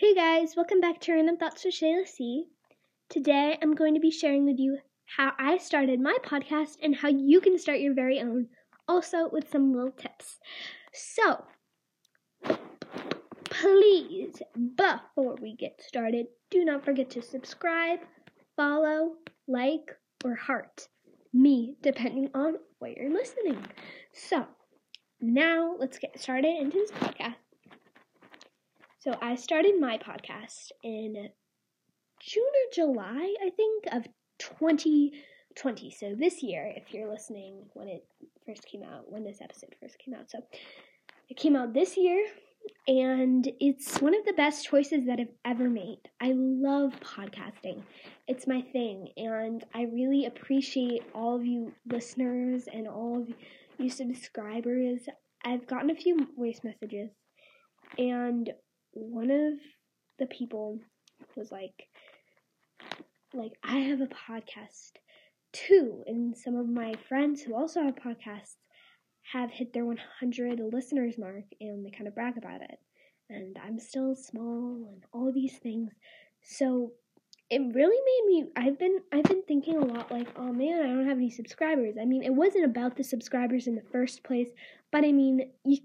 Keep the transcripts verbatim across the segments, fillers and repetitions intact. Hey guys, welcome back to Random Thoughts with Shayla C. Today I'm going to be sharing with you how I started my podcast and how you can start your very own, also with some little tips. So, please, before we get started, do not forget to subscribe, follow, like, or heart me, depending on what you're listening. So, now let's get started into this podcast. So I started my podcast in June or July, I think, of twenty twenty. So this year, if you're listening when it first came out, when this episode first came out. So it came out this year, and it's one of the best choices that I've ever made. I love podcasting. It's my thing, and I really appreciate all of you listeners and all of you subscribers. I've gotten a few voice messages, and one of the people was like, like, I have a podcast too, and some of my friends who also have podcasts have hit their one hundred listeners mark, and they kind of brag about it, and I'm still small, and all these things, so it really made me, I've been, I've been thinking a lot, like, oh man, I don't have any subscribers. I mean, it wasn't about the subscribers in the first place, but I mean, you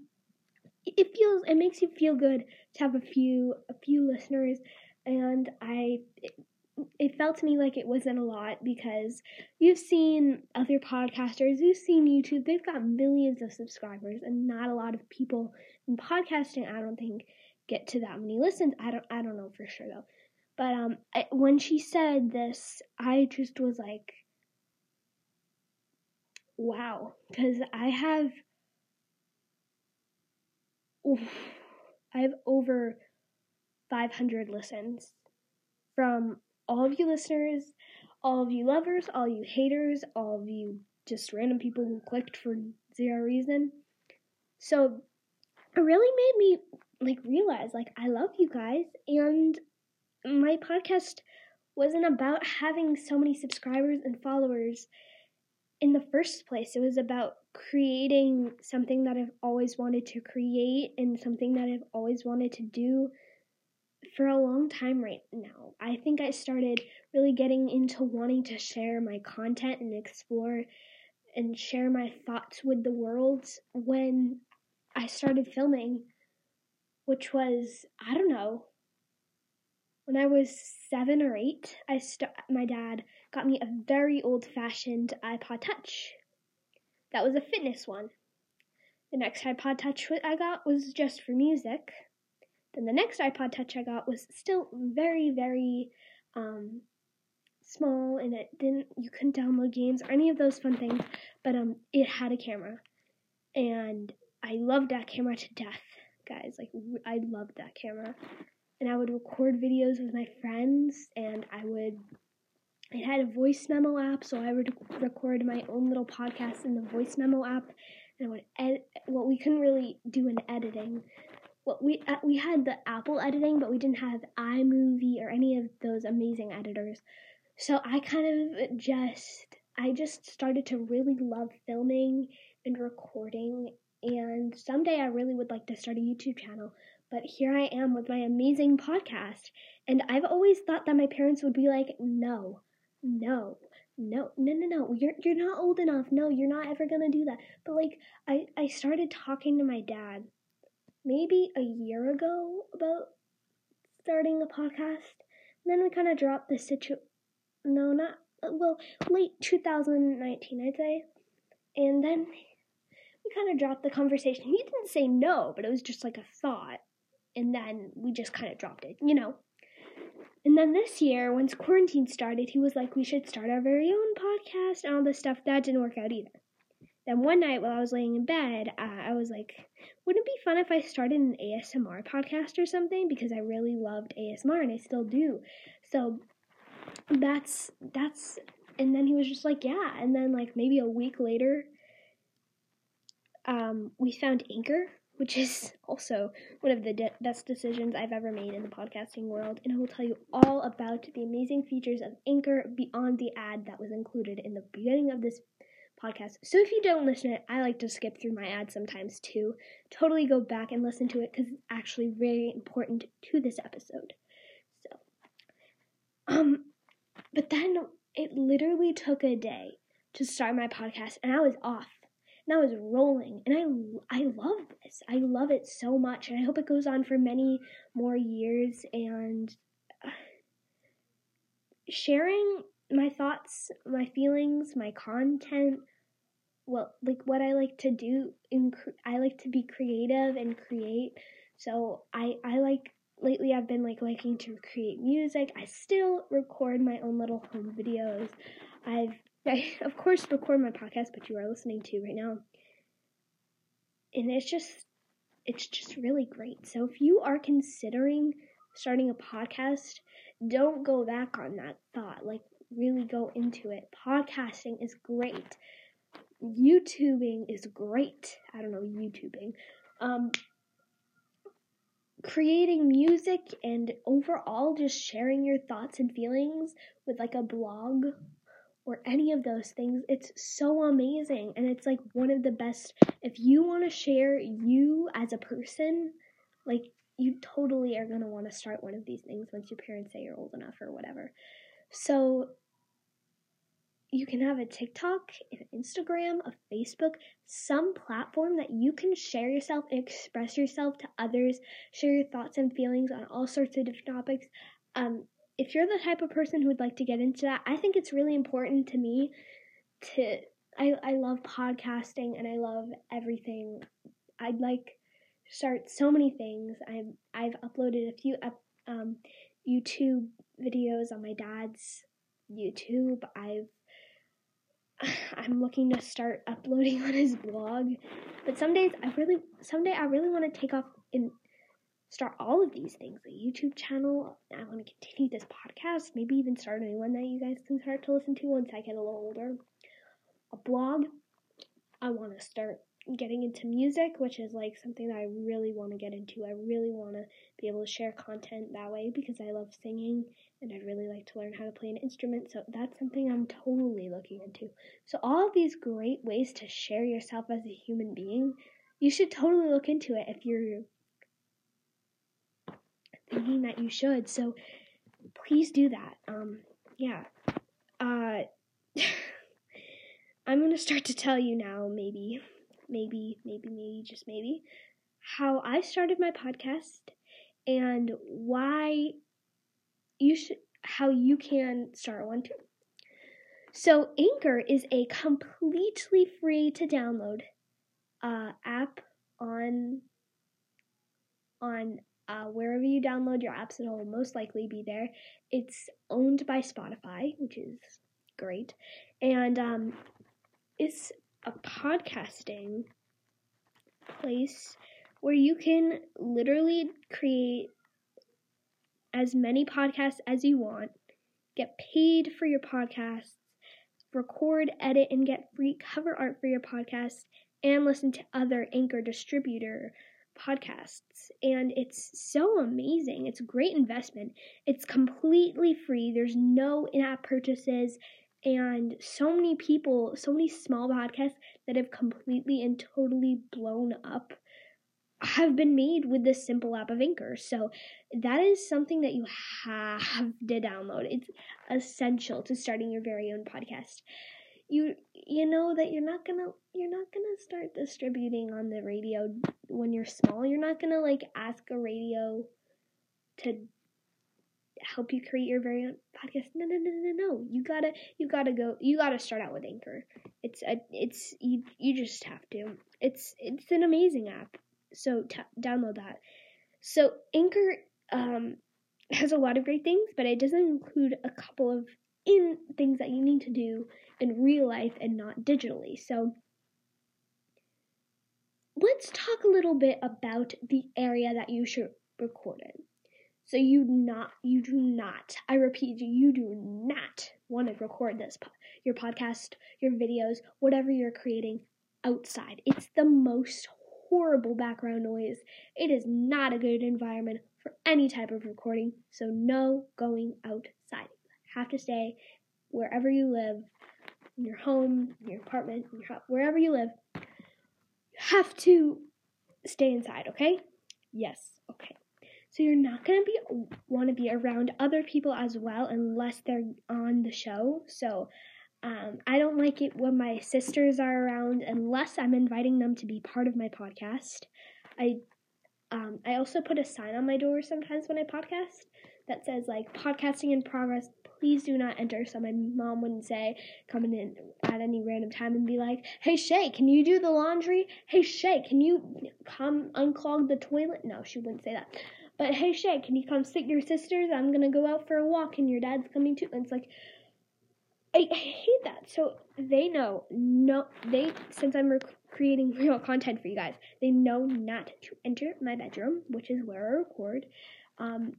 It feels, it makes you feel good to have a few, a few listeners, and I, it, it felt to me like it wasn't a lot, because you've seen other podcasters, you've seen YouTube, they've got millions of subscribers, and not a lot of people in podcasting, I don't think, get to that many listens. I don't, I don't know for sure, though, but, um, I, when she said this, I just was like, wow, because I have... Oof, I have over five hundred listens from all of you listeners, all of you lovers, all you haters, all of you just random people who clicked for zero reason. So it really made me like realize, like, I love you guys, and my podcast wasn't about having so many subscribers and followers in the first place. It was about creating something that I've always wanted to create and something that I've always wanted to do for a long time right now. I think I started really getting into wanting to share my content and explore and share my thoughts with the world when I started filming, which was, I don't know, when I was seven or eight, I st- my dad got me a very old-fashioned iPod Touch. That was a fitness one. The next iPod Touch I got was just for music. Then the next iPod Touch I got was still very, very um, small, and it didn't, you couldn't download games or any of those fun things, but um, it had a camera. And I loved that camera to death, guys. Like, I loved that camera. And I would record videos with my friends, and I would... It had a voice memo app, so I would record my own little podcast in the voice memo app, and I would edit. Well, we couldn't really do an editing. Well, we uh, we had the Apple editing, but we didn't have iMovie or any of those amazing editors. So I kind of just, I just started to really love filming and recording, and someday I really would like to start a YouTube channel. But here I am with my amazing podcast, and I've always thought that my parents would be like, no. No, no, no, no, no, you're you're not old enough. No, you're not ever going to do that. But, like, I, I started talking to my dad maybe a year ago about starting a podcast. And then we kind of dropped the situ... No, not... Well, late two thousand nineteen, I'd say. And then we kind of dropped the conversation. He didn't say no, but it was just, like, a thought. And then we just kind of dropped it, you know. And then this year, once quarantine started, he was like, we should start our very own podcast and all this stuff. That didn't work out either. Then one night while I was laying in bed, uh, I was like, wouldn't it be fun if I started an A S M R podcast or something? Because I really loved A S M R, and I still do. So that's, that's, and then he was just like, yeah. And then, like, maybe a week later, um, we found Anchor, which is also one of the de- best decisions I've ever made in the podcasting world, and I will tell you all about the amazing features of Anchor beyond the ad that was included in the beginning of this podcast. So if you don't listen to it, I like to skip through my ads sometimes too. Totally go back and listen to it because it's actually very important to this episode. So, um, but then it literally took a day to start my podcast, and I was off, and I was rolling, and I, I love this. I love it so much, and I hope it goes on for many more years, and sharing my thoughts, my feelings, my content, well, like what I like to do, in cre- I like to be creative and create, so I, I like, lately I've been like liking to create music. I still record my own little home videos. I've I, of course, record my podcast, but you are listening to right now, and it's just, it's just really great. So if you are considering starting a podcast, don't go back on that thought. Like, really go into it. Podcasting is great. YouTubing is great. I don't know, YouTubing. Um, creating music and overall just sharing your thoughts and feelings with like a blog or any of those things, it's so amazing, and it's like one of the best. If you want to share you as a person, like you totally are going to want to start one of these things once your parents say you're old enough or whatever. So you can have a TikTok, an Instagram, a Facebook, some platform that you can share yourself and express yourself to others, share your thoughts and feelings on all sorts of different topics. Um, If you're the type of person who would like to get into that, I think it's really important to me to, I, I love podcasting and I love everything. I'd like to start so many things. I've, I've uploaded a few up, um, YouTube videos on my dad's YouTube. I've, I'm looking to start uploading on his blog, but some days I really, someday I really want to take off in start all of these things, the YouTube channel. I want to continue this podcast, maybe even start a new one that you guys can start to listen to once I get a little older. A blog. I want to start getting into music, which is like something that I really want to get into. I really want to be able to share content that way because I love singing and I really like to learn how to play an instrument. So that's something I'm totally looking into. So all of these great ways to share yourself as a human being, you should totally look into it if you're thinking that you should, so please do that. Um, yeah. Uh, I'm gonna start to tell you now, maybe, maybe, maybe, maybe, just maybe, how I started my podcast and why you should, how you can start one too. So, Anchor is a completely free to download uh, app on on. Uh, wherever you download your apps, it will most likely be there. It's owned by Spotify, which is great. And um, it's a podcasting place where you can literally create as many podcasts as you want, get paid for your podcasts, record, edit, and get free cover art for your podcast, and listen to other Anchor distributor podcasts, and it's so amazing. It's a great investment. It's completely free. There's no in-app purchases, and so many people, so many small podcasts that have completely and totally blown up have been made with this simple app of Anchor. So that is something that you have to download. It's essential to starting your very own podcast. You you know that you're not gonna you're not gonna start distributing on the radio when you're small. You're not gonna like ask a radio to help you create your very own podcast. No no no no no. You gotta you gotta go you gotta start out with Anchor. It's a it's you you just have to. It's it's an amazing app. So t- download that. So Anchor um has a lot of great things, but it doesn't include a couple of in things that you need to do in real life and not digitally. So let's talk a little bit about the area that you should record in. So you not, you do not, I repeat, you do not want to record this, your podcast, your videos, whatever you're creating outside. It's the most horrible background noise. It is not a good environment for any type of recording. So no going outside. Have to stay wherever you live, in your home, in your apartment, in your house, wherever you live, you have to stay inside, okay? Yes, okay. So you're not going to be want to be around other people as well unless they're on the show. So um, I don't like it when my sisters are around unless I'm inviting them to be part of my podcast. I um, I also put a sign on my door sometimes when I podcast that says, like, podcasting in progress, please do not enter. So my mom wouldn't say, coming in at any random time and be like, hey, Shay, can you do the laundry? Hey, Shay, can you come unclog the toilet? No, she wouldn't say that. But, hey, Shay, can you come sit your sisters? I'm going to go out for a walk, and your dad's coming too. And it's like, I hate that. So they know, no, they, since I'm rec- creating real content for you guys, they know not to enter my bedroom, which is where I record um,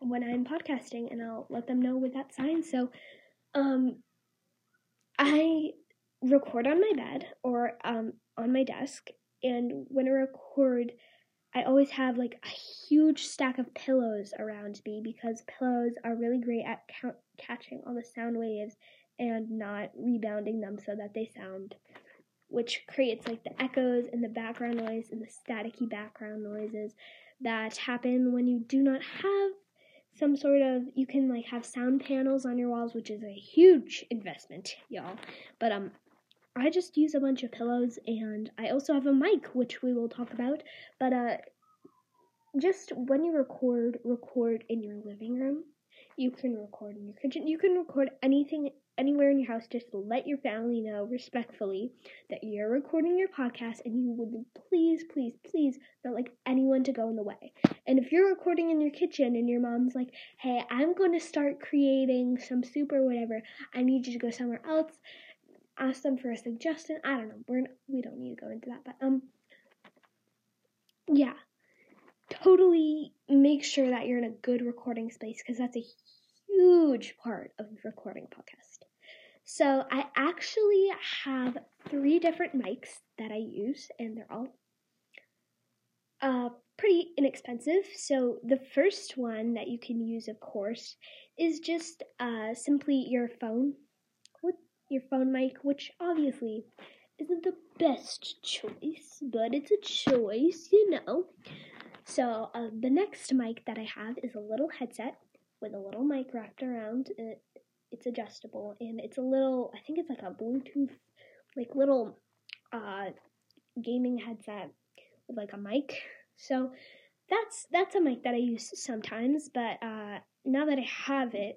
when I'm podcasting, and I'll let them know with that sign. So um, I record on my bed or um, on my desk, and when I record, I always have, like, a huge stack of pillows around me because pillows are really great at count- catching all the sound waves and not rebounding them so that they sound, which creates, like, the echoes and the background noise and the staticky background noises that happen when you do not have some sort of, you can, like, have sound panels on your walls, which is a huge investment, y'all, but, um, I just use a bunch of pillows, and I also have a mic, which we will talk about, but uh, just when you record, record in your living room. You can record in your kitchen. You can record anything, anywhere in your house. Just let your family know respectfully that you're recording your podcast, and you would please, please, please not like anyone to go in the way. And if you're recording in your kitchen and your mom's like, hey, I'm going to start creating some soup or whatever, I need you to go somewhere else. Ask them for a suggestion. I don't know. We're not, we don't need to go into that, but um, yeah, totally make sure that you're in a good recording space because that's a huge part of recording podcast. So I actually have three different mics that I use, and they're all uh pretty inexpensive. So the first one that you can use, of course, is just uh simply your phone. Your phone mic, which obviously isn't the best choice, but it's a choice, you know. So uh, the next mic that I have is a little headset with a little mic wrapped around it. It's adjustable, and it's a little, I think it's like a Bluetooth, like little uh, gaming headset with like a mic. So that's that's a mic that I use sometimes, but uh, now that I have it,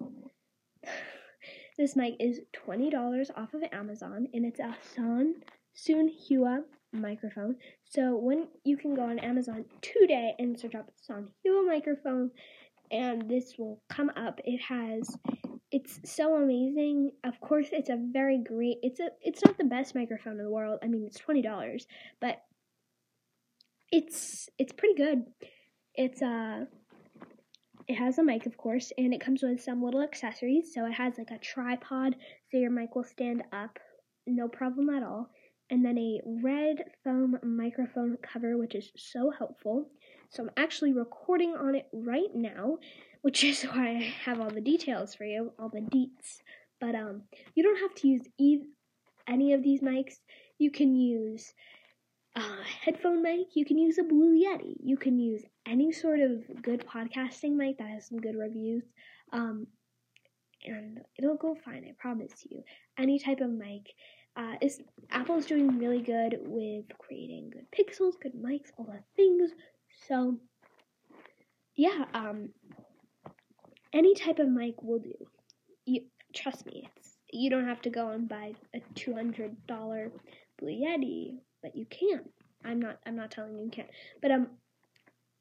this mic is twenty dollars off of Amazon, and it's a Sun Soon Hua microphone. So when you can go on Amazon today and search up Sun Hua microphone, and this will come up. It has, it's so amazing. Of course, it's a very great, it's a, it's not the best microphone in the world. I mean, it's twenty dollars, but it's, it's pretty good. It's a, uh, It has a mic, of course, and it comes with some little accessories. So it has like a tripod, so your mic will stand up, no problem at all. And then a red foam microphone cover, which is so helpful. So I'm actually recording on it right now, which is why I have all the details for you, all the deets. But um, you don't have to use e- any of these mics. You can use Uh, headphone mic, you can use a Blue Yeti, you can use any sort of good podcasting mic that has some good reviews, um, and it'll go fine, I promise you. Any type of mic, uh, is, Apple's doing really good with creating good pixels, good mics, all the things, so, yeah, um, any type of mic will do. You, trust me, it's, you don't have to go and buy a two hundred dollars Blue Yeti, but you can. I'm not, I'm not telling you you can't. But, um,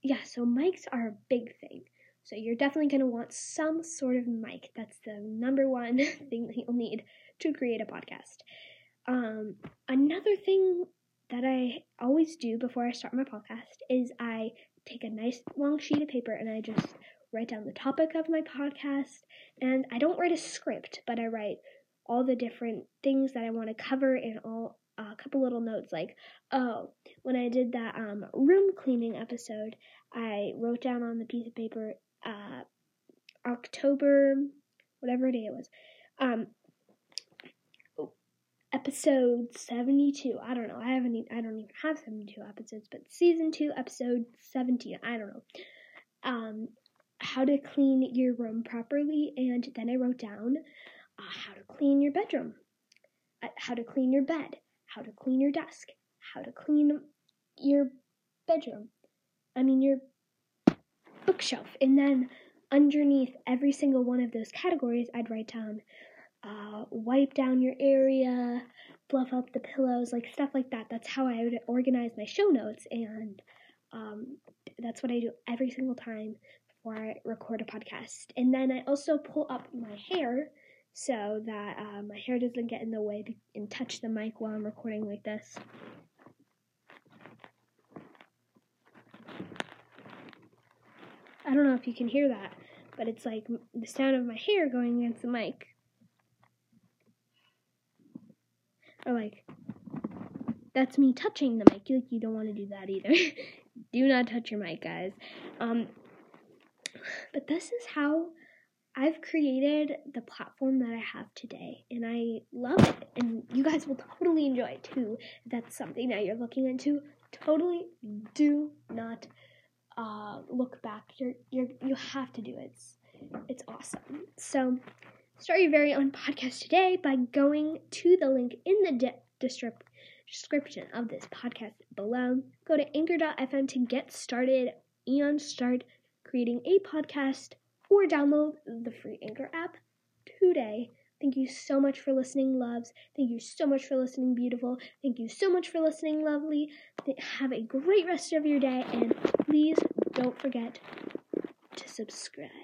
yeah, so mics are a big thing. So you're definitely going to want some sort of mic. That's the number one thing that you'll need to create a podcast. Um, another thing that I always do before I start my podcast is I take a nice long sheet of paper and I just write down the topic of my podcast. And I don't write a script, but I write all the different things that I want to cover in all a couple little notes, like, oh, when I did that um, room cleaning episode, I wrote down on the piece of paper, uh, October, whatever day it was, um, episode seventy-two. I don't know. I haven't. Even, I don't even have seventy-two episodes, but season two, episode seventeen. I don't know. Um, how to clean your room properly, and then I wrote down uh, how to clean your bedroom, uh, how to clean your bed, how to clean your desk, how to clean your bedroom. I mean your bookshelf, and then underneath every single one of those categories, I'd write down. Uh, wipe down your area, fluff up the pillows, like stuff like that. That's how I would organize my show notes, and um, that's what I do every single time before I record a podcast. And then I also pull up my hair so that uh, my hair doesn't get in the way and touch the mic while I'm recording like this. I don't know if you can hear that, but it's like the sound of my hair going against the mic. Or like, that's me touching the mic. Like, you don't want to do that either. Do not touch your mic, guys. Um, but this is how I've created the platform that I have today. And I love it. And you guys will totally enjoy it too. If that's something that you're looking into, totally do not uh, look back. You're, you're, you have to do it. It's, it's awesome. So... start your very own podcast today by going to the link in the de- de- description of this podcast below. Go to anchor dot f m to get started and start creating a podcast, or download the free Anchor app today. Thank you so much for listening, loves. Thank you so much for listening, beautiful. Thank you so much for listening, lovely. Have a great rest of your day, and please don't forget to subscribe.